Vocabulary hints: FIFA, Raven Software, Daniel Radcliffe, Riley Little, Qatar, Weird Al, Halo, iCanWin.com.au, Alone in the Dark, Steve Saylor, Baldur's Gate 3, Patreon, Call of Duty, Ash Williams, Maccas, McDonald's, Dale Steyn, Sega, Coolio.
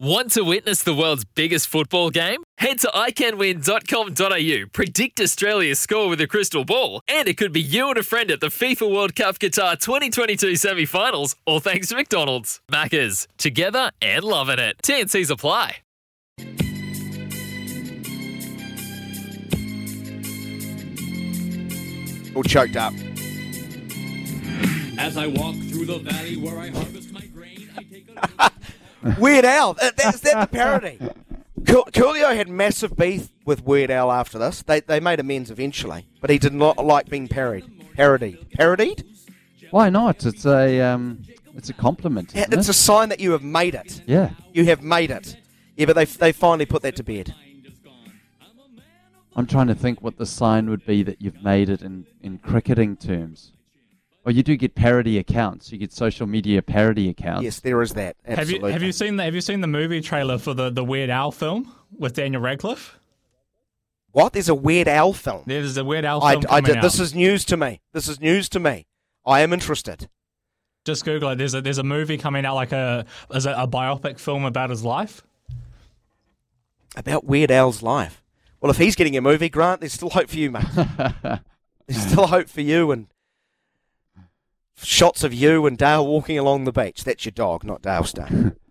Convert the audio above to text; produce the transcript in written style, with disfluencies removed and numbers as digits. Want to witness the world's biggest football game? Head to iCanWin.com.au, predict Australia's score with a crystal ball, and it could be you and a friend at the FIFA World Cup Qatar 2022 semi-finals, all thanks to McDonald's. Maccas, together and loving it. T&Cs apply. All choked up. As I walk through the valley where I harvest my grain, I take a... Weird Al. Is that the parody? Coolio had massive beef with Weird Al after this. They made amends eventually, but he did not like being parodied? Why not? It's a compliment, isn't it? It's a sign that you have made it. Yeah. You have made it. Yeah, but they finally put that to bed. I'm trying to think what the sign would be that you've made it in cricketing terms. Well, you do get parody accounts. You get social media parody accounts. Yes, there is that. Absolutely. Have you seen the movie trailer for the Weird Al film with Daniel Radcliffe? What? There's a Weird Al film? There's a Weird Al film coming out. This is news to me. I am interested. Just Google it. There's a movie coming out, like a biopic film about his life. About Weird Al's life. Well, if he's getting a movie, Grant, there's still hope for you, mate. There's still hope for you and... Shots of you and Dale walking along the beach. That's your dog, not Dale Steyn.